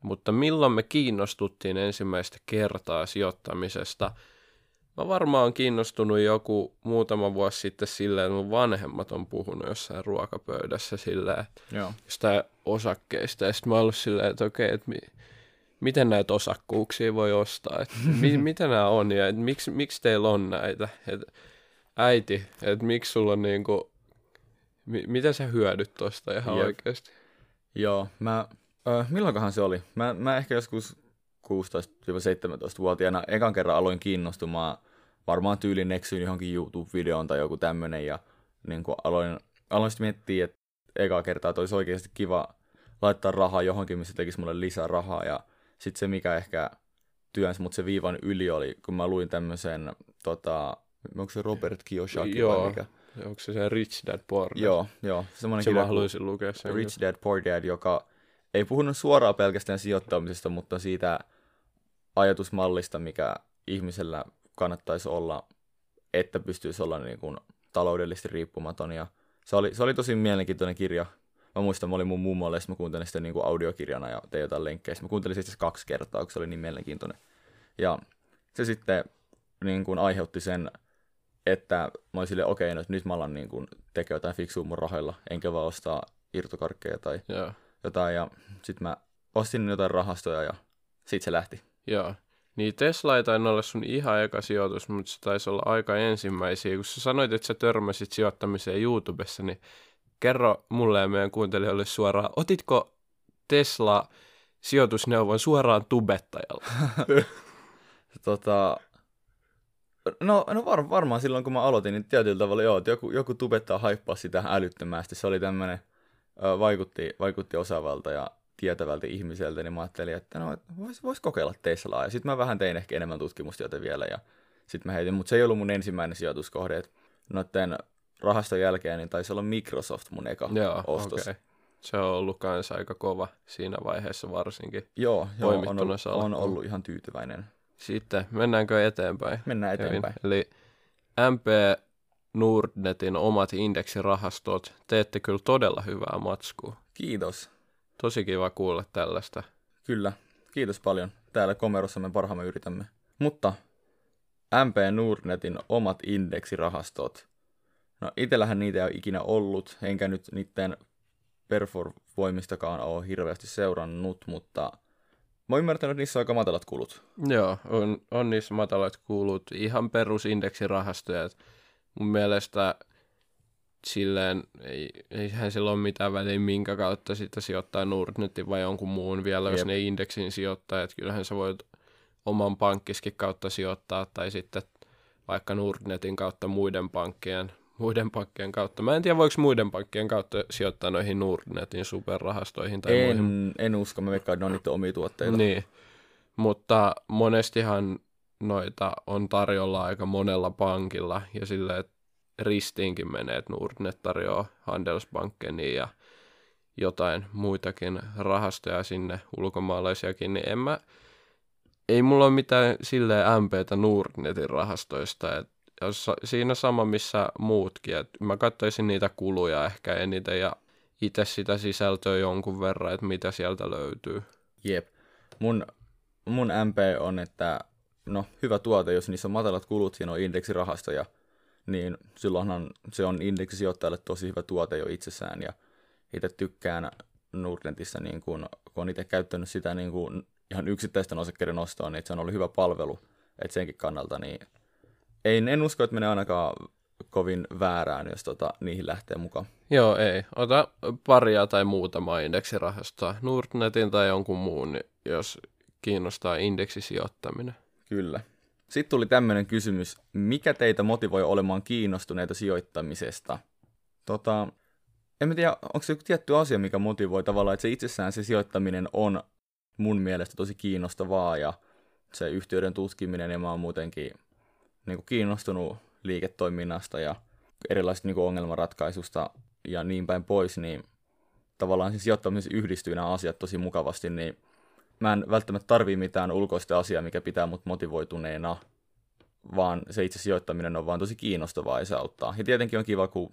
Mutta milloin me kiinnostuttiin ensimmäistä kertaa sijoittamisesta? Mä varmaan oon kiinnostunut joku muutama vuosi sitten silleen, että mun vanhemmat on puhunut jossain ruokapöydässä silleen, jostain osakkeista. Ja sitten mä oon ollut silleen, että okei, että... Mi- miten näitä osakkuuksia voi ostaa? Et mi- mitä nämä on ja miksi, miksi teillä on näitä? Et, äiti, että miksi sulla on niinku, M- mitä sä hyödyt tosta ihan Jep. oikeasti? Joo, mä, äh, milloinkohan se oli? Mä, mä ehkä joskus kuusitoista-seitsemäntoista-vuotiaana ekan kerran aloin kiinnostumaan, varmaan tyylin eksyin johonkin YouTube-videoon tai joku tämmönen, ja niinku aloin, aloin sitten miettiä, että ekaa kertaa olisi oikeasti kiva laittaa rahaa johonkin, missä tekisi mulle lisää rahaa, ja sitten se mikä ehkä työns mut se viivan yli oli, kun mä luin tämmösen, tota... Onko se Robert Kiyosaki vai mikä? Onko se se Rich Dad Poor Dad? Joo, joo. Semmoinen se kirja, mä haluaisin lukea sen. Rich Dad Poor Dad, joka ei puhunut suoraan pelkästään sijoittamisesta, mutta siitä ajatusmallista, mikä ihmisellä kannattaisi olla, että pystyisi olla niin kuin taloudellisesti riippumaton. Ja se, oli, se oli tosi mielenkiintoinen kirja. Mä muistan, mä olin mun mummolle, ja mä kuuntelin sitä niin kuin audiokirjana ja tein jotain lenkkejä. Mä kuuntelin sitä kaksi kertaa, kun se oli niin mielenkiintoinen. Ja se sitten niin kuin aiheutti sen, että mä olin silleen, okei, okay, no, nyt mä alan niin kuin tekee jotain fiksua mun rahoilla, enkä vaan ostaa irtokarkkeja tai yeah. jotain, ja sit mä ostin jotain rahastoja, ja sit se lähti. Joo, niin Tesla ei tainnut olla sun ihan eka sijoitus, mutta se taisi olla aika ensimmäisiä. Kun sä sanoit, että sä törmäsit sijoittamiseen YouTubessa, niin kerro mulle ja meidän kuuntelijoille suoraan, otitko Tesla sijoitusneuvon suoraan tubettajalta? tota... No, no var, varmaan silloin, kun mä aloitin, niin tietyllä tavalla joo, että joku, joku tubettaa haippaa sitä älyttömästi. Se oli tämmöinen, vaikutti, vaikutti osaavalta ja tietävältä ihmiseltä, niin mä ajattelin, että no, vois, vois kokeilla Teslaa. Ja sit mä vähän tein ehkä enemmän tutkimustyötä vielä ja sit mä heitin, mutta se ei ollut mun ensimmäinen sijoituskohde. Et noiden rahaston jälkeen, niin taisi olla Microsoft mun eka joo, ostos. Okay. Se on ollut kanssa aika kova siinä vaiheessa varsinkin. Joo, joo on, ollut, on ollut ihan tyytyväinen. Sitten mennäänkö eteenpäin? Mennään eteenpäin. Hyvin. Eli M P Nordnetin omat indeksirahastot, teette kyllä todella hyvää matskua. Kiitos. Tosi kiva kuulla tällaista. Kyllä, kiitos paljon. Täällä komerossa me parhaamme yritämme. Mutta M P Nordnetin omat indeksirahastot. No itsellähän niitä ei ole ikinä ollut, enkä nyt niiden perforvoimistakaan ole hirveästi seurannut, mutta mä oon ymmärtänyt, että niissä on aika matalat kulut. Joo, on, on niissä matalat kulut. Ihan perusindeksirahastoja. Mun mielestä silleen, ei, eihän sillä ole mitään väliä, minkä kautta sitä sijoittaa Nordnetin vai jonkun muun vielä, jos Jep. ne indeksin sijoittaa. Että kyllähän sä voit oman pankkiskin kautta sijoittaa tai sitten vaikka Nordnetin kautta muiden pankkien, muiden pankkien kautta. Mä en tiedä, voiko muiden pankkien kautta sijoittaa noihin Nordnetin superrahastoihin tai en, muihin. En usko, mä veikkaan, että ne on niitä omia tuotteita. Niin, mutta monestihan noita on tarjolla aika monella pankilla ja silleen, että ristiinkin menee, että Nordnet tarjoaa Handelsbankenia ja jotain muitakin rahastoja sinne, ulkomaalaisiakin, niin en mä, ei mulla ole mitään silleen M P:tä Nordnetin rahastoista, että siinä sama missä muutkin, että mä katsoisin niitä kuluja ehkä eniten ja itse sitä sisältöä jonkun verran, että mitä sieltä löytyy. Jep, mun, mun M P on, että no hyvä tuote, jos niissä on matalat kulut, siinä on indeksirahastoja, niin silloinhan se on indeksisijoittajalle tosi hyvä tuote jo itsessään, ja itse tykkään Nordnetissä, niin kun, kun on itse käyttänyt sitä niin kun ihan yksittäisten osakkeiden ostoon, niin se on ollut hyvä palvelu, että senkin kannalta, niin ei, en usko, että menee ainakaan kovin väärään, jos tota, niihin lähtee mukaan. Joo, ei. Ota paria tai muutama indeksirahastoa, Nordnetin tai jonkun muun, jos kiinnostaa indeksisijoittaminen. Kyllä. Sitten tuli tämmöinen kysymys. Mikä teitä motivoi olemaan kiinnostuneita sijoittamisesta? Tota, en tiedä, onko se joku tietty asia, mikä motivoi tavallaan, että se itsessään se sijoittaminen on mun mielestä tosi kiinnostavaa ja se yhtiöiden tutkiminen ja mä oon muutenkin niin kuin kiinnostunut liiketoiminnasta ja erilaisista niin kuin ongelmanratkaisusta ja niin päin pois, niin tavallaan se sijoittamisessa yhdistyy nämä asiat tosi mukavasti, niin mä en välttämättä tarvii mitään ulkoista asiaa, mikä pitää mut motivoituneena, vaan se itse sijoittaminen on vaan tosi kiinnostavaa ja se auttaa. Ja tietenkin on kiva, kun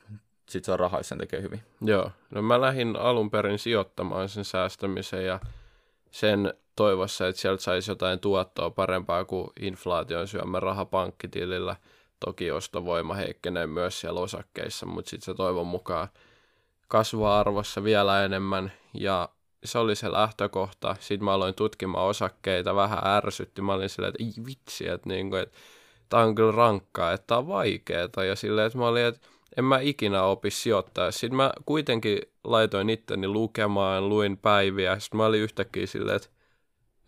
sit saa rahaa, jos sen tekee hyvin. Joo, no mä lähdin alun perin sijoittamaan sen säästämisen ja sen toivossa, että sieltä saisi jotain tuottoa parempaa kuin inflaation syömä raha pankkitilillä. Toki ostovoima heikkenee myös siellä osakkeissa, mutta sitten se toivon mukaan kasvaa arvossa vielä enemmän ja se oli se lähtökohta. Sitten mä aloin tutkimaan osakkeita, vähän ärsytti. Mä olin silleen, että ei vitsi, että, niinku, että tää on kyllä rankkaa, että tää on vaikeeta. Ja silleen, että mä olin, että en mä ikinä opi sijoittaa. Sitten mä kuitenkin laitoin itteni lukemaan, luin päiviä. Sitten mä olin yhtäkkiä silleen, että,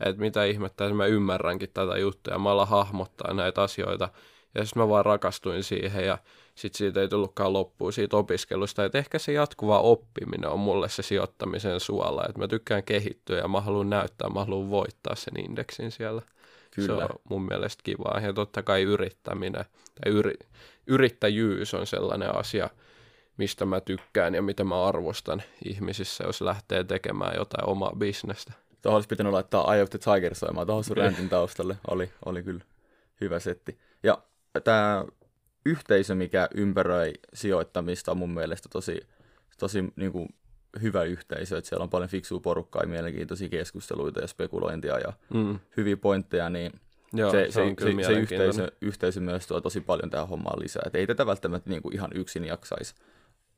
että mitä ihmettä, että mä ymmärränkin tätä juttuja. Mä aloin hahmottaa näitä asioita. Ja sitten mä vaan rakastuin siihen ja sitten siitä ei tullutkaan loppuun siitä opiskelusta. Et ehkä se jatkuva oppiminen on mulle se sijoittamisen suola. Et mä tykkään kehittyä ja mä haluan näyttää, mä haluan voittaa sen indeksin siellä. Kyllä. Se on mun mielestä kivaa. Ja totta kai yrittäminen tai yri, yrittäjyys on sellainen asia, mistä mä tykkään ja mitä mä arvostan ihmisissä, jos lähtee tekemään jotain omaa bisnestä. Tuohon olisi pitänyt laittaa Eye of the Tiger soimaan tuohon sun räntin taustalle. Oli, oli kyllä hyvä setti. Ja tämä yhteisö, mikä ympäröi sijoittamista, on mun mielestä tosi, tosi niin kuin hyvä yhteisö. Että siellä on paljon fiksua porukkaa ja mielenkiintoisia keskusteluita ja spekulointia ja mm. hyviä pointteja, niin joo, se, se, se, se yhteisö, yhteisö myös tuo tosi paljon tähän hommaan lisää. Et ei tätä välttämättä niin kuin ihan yksin jaksaisi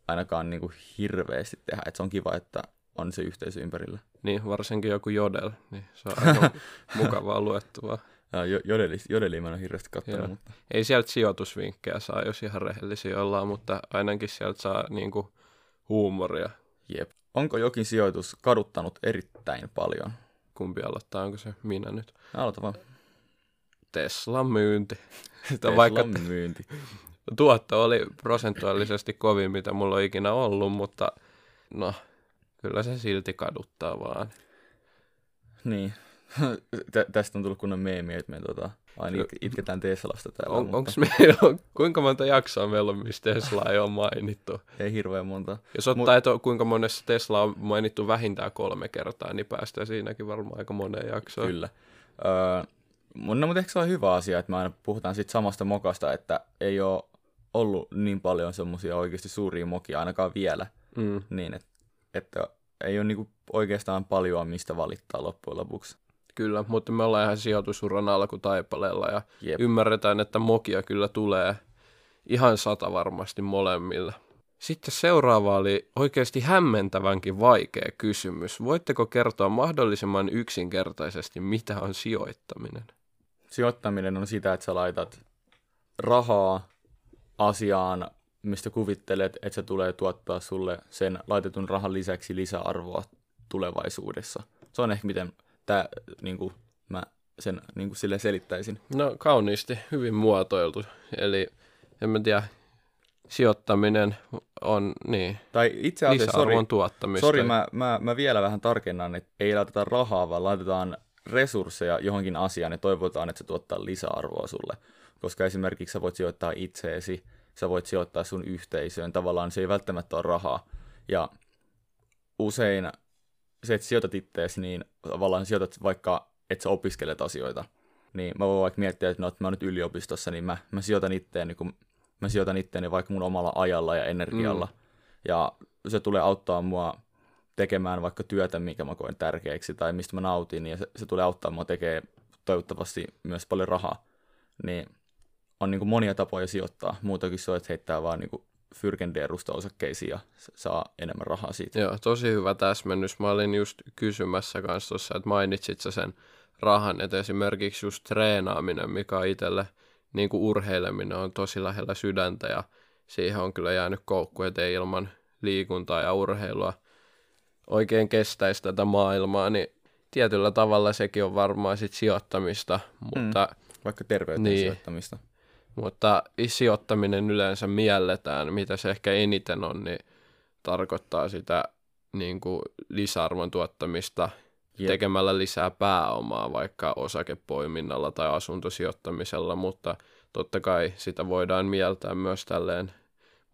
ainakaan niin kuin hirveästi tehdä. Et se on kiva, että on se yhteisö ympärillä. Niin, varsinkin joku Jodel, niin se on aika mukavaa luettavaa. Jodeliin mä en ole hirveästi katsonut. Mutta ei sieltä sijoitusvinkkejä saa, jos ihan rehellisiä ollaan, mutta ainakin sieltä saa niinku huumoria. Jep. Onko jokin sijoitus kaduttanut erittäin paljon? Kumpi aloittaa, onko se minä nyt? Aloita vaan. Teslan myynti. Teslan vaikka myynti. Tuotto oli prosentuaalisesti kovin, mitä mulla on ikinä ollut, mutta no, kyllä se silti kaduttaa vaan. Niin. Tä, tästä on tullut kunnon meemiä, että me tuota, aina it, itketään Teslasta täällä. On, onks meillä, kuinka monta jaksoa meillä on, missä Tesla ei ole mainittu? Ei hirveän monta. Jos ottaa, Mut... että kuinka monessa Tesla on mainittu vähintään kolme kertaa, niin päästään siinäkin varmaan aika moneen jaksoon. Kyllä. Öö, no, mutta ehkä se on hyvä asia, että me aina puhutaan siitä samasta mokasta, että ei ole ollut niin paljon semmoisia oikeasti suuria mokia ainakaan vielä. Mm. Niin, et, että ei ole niinku oikeastaan paljon mistä valittaa loppujen lopuksi. Kyllä, mutta me ollaan ihan sijoitusuran alkutaipaleella ja Jep. ymmärretään, että mokia kyllä tulee ihan sata varmasti molemmilla. Sitten seuraava oli oikeasti hämmentävänkin vaikea kysymys. Voitteko kertoa mahdollisimman yksinkertaisesti, mitä on sijoittaminen? Sijoittaminen on sitä, että sä laitat rahaa asiaan, mistä kuvittelet, että se tulee tuottaa sulle sen laitetun rahan lisäksi lisäarvoa tulevaisuudessa. Se on ehkä miten tämä, niin kuin mä sen niin kuin sille selittäisin. No kauniisti, hyvin muotoiltu. Eli en mä tiedä, sijoittaminen on niin, tai itse asiassa, lisäarvon sorry, tuottamista. Sori, mä, mä, mä vielä vähän tarkennan, että ei laiteta rahaa, vaan laitetaan resursseja johonkin asiaan ja toivotaan, että se tuottaa lisäarvoa sulle. Koska esimerkiksi sä voit sijoittaa itseesi, sä voit sijoittaa sun yhteisöön, tavallaan se ei välttämättä ole rahaa. Ja usein se, että sijoitat itteesi, niin tavallaan sijoitat vaikka, että sä opiskelet asioita. Niin mä voin vaikka miettiä, että no, että mä oon nyt yliopistossa, niin mä, mä sijoitan itteeni, kun mä sijoitan itteeni vaikka mun omalla ajalla ja energialla. Mm. Ja se tulee auttaa mua tekemään vaikka työtä, mikä mä koen tärkeäksi tai mistä mä nautin, ja se, se tulee auttaa mua tekemään toivottavasti myös paljon rahaa. Niin on niin kuin monia tapoja sijoittaa. Muutakin se on, että heittää vaan niin kuin fyrkendeerusta osakkeisiin ja saa enemmän rahaa siitä. Joo, tosi hyvä täsmennys. Mä olin just kysymässä kanssa tuossa, että mainitsit sä sen rahan, että esimerkiksi just treenaaminen, mikä on itselle niin kuin urheileminen on tosi lähellä sydäntä ja siihen on kyllä jäänyt koukku, että ei ilman liikuntaa ja urheilua oikein kestäisi tätä maailmaa, niin tietyllä tavalla sekin on varmaan sit sijoittamista, mutta mm. vaikka terveyteen niin, sijoittamista. Mutta sijoittaminen yleensä mielletään, mitä se ehkä eniten on, niin tarkoittaa sitä niin kuin lisäarvon tuottamista Jep. tekemällä lisää pääomaa vaikka osakepoiminnalla tai asuntosijoittamisella, mutta totta kai sitä voidaan mieltää myös tälleen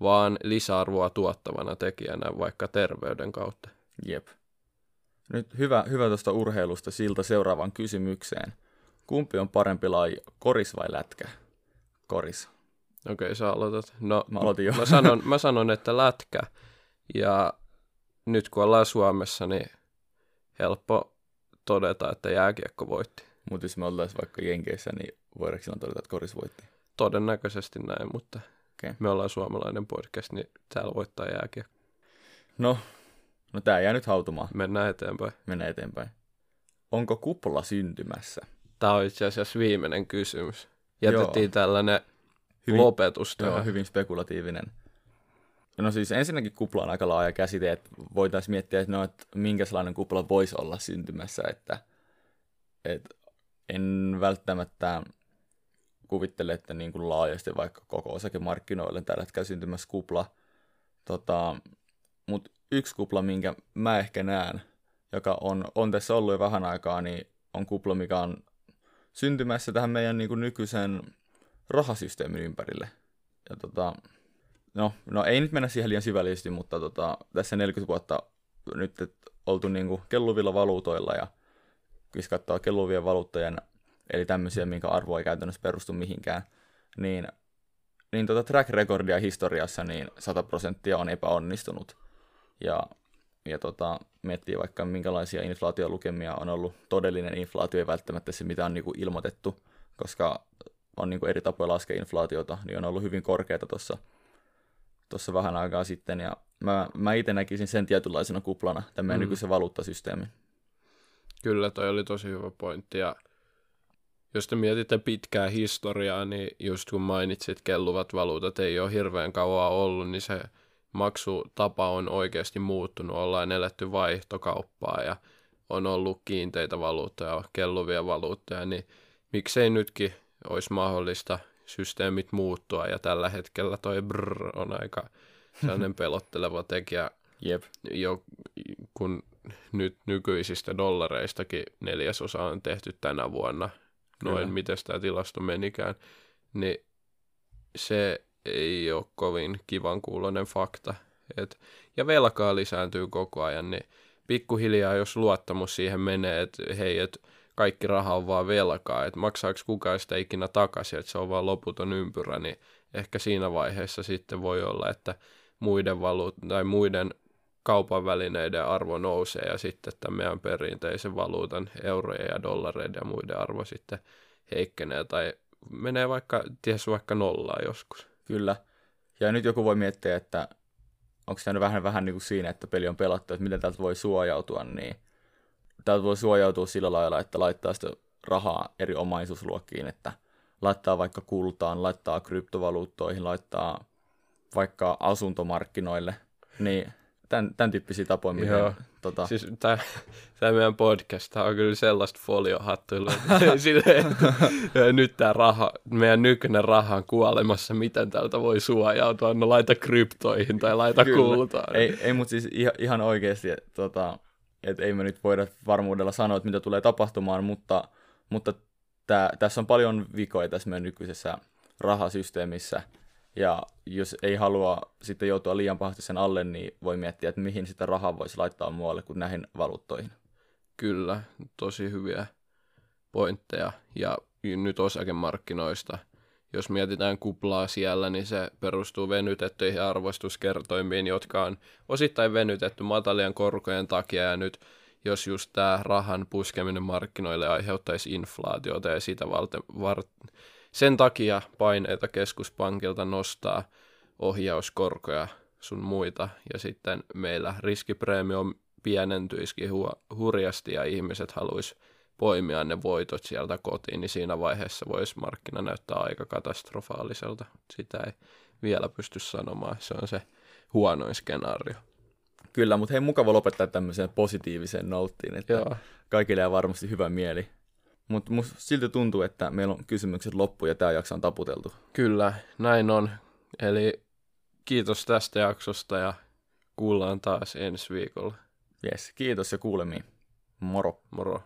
vaan lisäarvoa tuottavana tekijänä vaikka terveyden kautta. Jep. Nyt hyvä, hyvä tuosta urheilusta siltä seuraavan kysymykseen. Kumpi on parempi laji, koris vai lätkä? Koris. Okei, sä aloitat. No, mä, aloitin jo. mä, sanon, mä sanon, että lätkä. Ja nyt kun ollaan Suomessa, niin helppo todeta, että jääkiekko voitti. Mutta jos me oltaisiin vaikka Jenkeissä, niin voidaanko silloin todeta, että koris voitti? Todennäköisesti näin, mutta okay. Me ollaan suomalainen podcast, niin täällä voittaa jääkiekko. No, no tää jää nyt hautumaan. Mennään eteenpäin. Mennään eteenpäin. Onko kupla syntymässä? Tää on itse asiassa viimeinen kysymys. Jätettiin Joo. tällainen hyvin, lopetus. Joo, hyvin spekulatiivinen. No siis ensinnäkin kupla on aika laaja käsite, että voitaisiin miettiä, että, no, että minkälainen kupla voisi olla syntymässä. Että, että en välttämättä kuvittele, että niin kuin laajasti vaikka koko osakemarkkinoille tällä hetkellä syntymässä kupla. Tota, Mutta yksi kupla, minkä mä ehkä näen, joka on, on tässä ollut jo vähän aikaa, niin on kupla, mikä on syntymässä tähän meidän niin kuin nykyisen rahasysteemin ympärille. Ja tota, no, no ei nyt mennä siihen liian syvällisesti, mutta tota, tässä neljäkymmentä vuotta nyt et, oltu niin kuin kelluvilla valuutoilla ja jos katsoo kelluvien valuuttojen, eli tämmöisiä, minkä arvo ei käytännössä perustu mihinkään, niin, niin tota track recordia historiassa niin sata prosenttia on epäonnistunut. Ja, ja tota, miettii vaikka minkälaisia inflaatiolukemia on ollut. Todellinen inflaatio ei välttämättä se, mitä on niin kuin ilmoitettu, koska on niin kuin eri tapoja laskea inflaatiota, niin on ollut hyvin korkeata tuossa, tuossa vähän aikaa sitten. Ja mä, mä itse näkisin sen tietynlaisena kuplana, tämän meidän mm. nykyisen valuuttasysteemin. Kyllä, toi oli tosi hyvä pointti. Ja jos te mietitte pitkää historiaa, niin just kun mainitsit, kelluvat valuutat ei ole hirveän kauan ollut, niin se maksutapa on oikeasti muuttunut, ollaan eletty vaihtokauppaa ja on ollut kiinteitä valuuttoja, kelluvia valuuttoja, niin miksei nytkin olisi mahdollista systeemit muuttua, ja tällä hetkellä toi brrr on aika sellainen pelotteleva tekijä, Jep. Jo, kun nyt nykyisistä dollareistakin neljäsosa on tehty tänä vuonna, noin Kyllä. miten tämä tilasto menikään, niin se ei ole kovin kivan kuuloinen fakta. Et, ja velkaa lisääntyy koko ajan, niin pikkuhiljaa jos luottamus siihen menee, että hei, et kaikki raha on vaan velkaa, että maksaako kukaan sitä ikinä takaisin, että se on vaan loputon ympyrä, niin ehkä siinä vaiheessa sitten voi olla, että muiden valuut- tai muiden kaupan välineiden arvo nousee ja sitten tämän meidän perinteisen valuutan, eurojen ja dollareiden ja muiden arvo sitten heikkenee tai menee vaikka, ties vaikka nollaan joskus. Kyllä. Ja nyt joku voi miettiä, että onko se vähän, vähän niin kuin siinä, että peli on pelattu, että miten täältä voi suojautua, niin täältä voi suojautua sillä lailla, että laittaa sitä rahaa eri omaisuusluokkiin, että laittaa vaikka kultaan, laittaa kryptovaluuttoihin, laittaa vaikka asuntomarkkinoille, niin tämän, tämän tyyppisiä tapoja, mitä... Tota... Siis tämä, tämä meidän podcast on kyllä sellaista foliohattuilua, että nyt tämä raha, meidän nykyinen raha on kuolemassa, miten tältä voi suojautua, no laita kryptoihin tai laita kyllä. kultaan. Ei, ei mutta siis ihan, ihan oikeasti, että tota, et ei me nyt voida varmuudella sanoa, että mitä tulee tapahtumaan, mutta, mutta tää, tässä on paljon vikoja tässä meidän nykyisessä rahasysteemissä. Ja jos ei halua sitten joutua liian pahasti sen alle, niin voi miettiä, että mihin sitä rahaa voisi laittaa muualle kuin näihin valuuttoihin. Kyllä, tosi hyviä pointteja. Ja nyt osakemarkkinoista. Jos mietitään kuplaa siellä, niin se perustuu venytettyihin arvostuskertoimiin, jotka on osittain venytetty matalien korkojen takia. Ja nyt jos just tämä rahan puskeminen markkinoille aiheuttaisi inflaatiota ja sitä valta... Var- Sen takia paineita keskuspankilta nostaa ohjauskorkoja sun muita, ja sitten meillä riskipreemio pienentyisikin hu- hurjasti, ja ihmiset haluaisi poimia ne voitot sieltä kotiin, niin siinä vaiheessa voisi markkina näyttää aika katastrofaaliselta. Sitä ei vielä pysty sanomaan, se on se huonoin skenaario. Kyllä, mutta hei, mukava lopettaa tämmöiseen positiiviseen nouttiin, että Joo. kaikille on varmasti hyvä mieli. Mutta musta silti tuntuu, että meillä on kysymykset loppu ja tämä jakso on taputeltu. Kyllä, näin on. Eli kiitos tästä jaksosta ja kuullaan taas ensi viikolla. Yes, kiitos ja kuulemiin. Moro. Moro.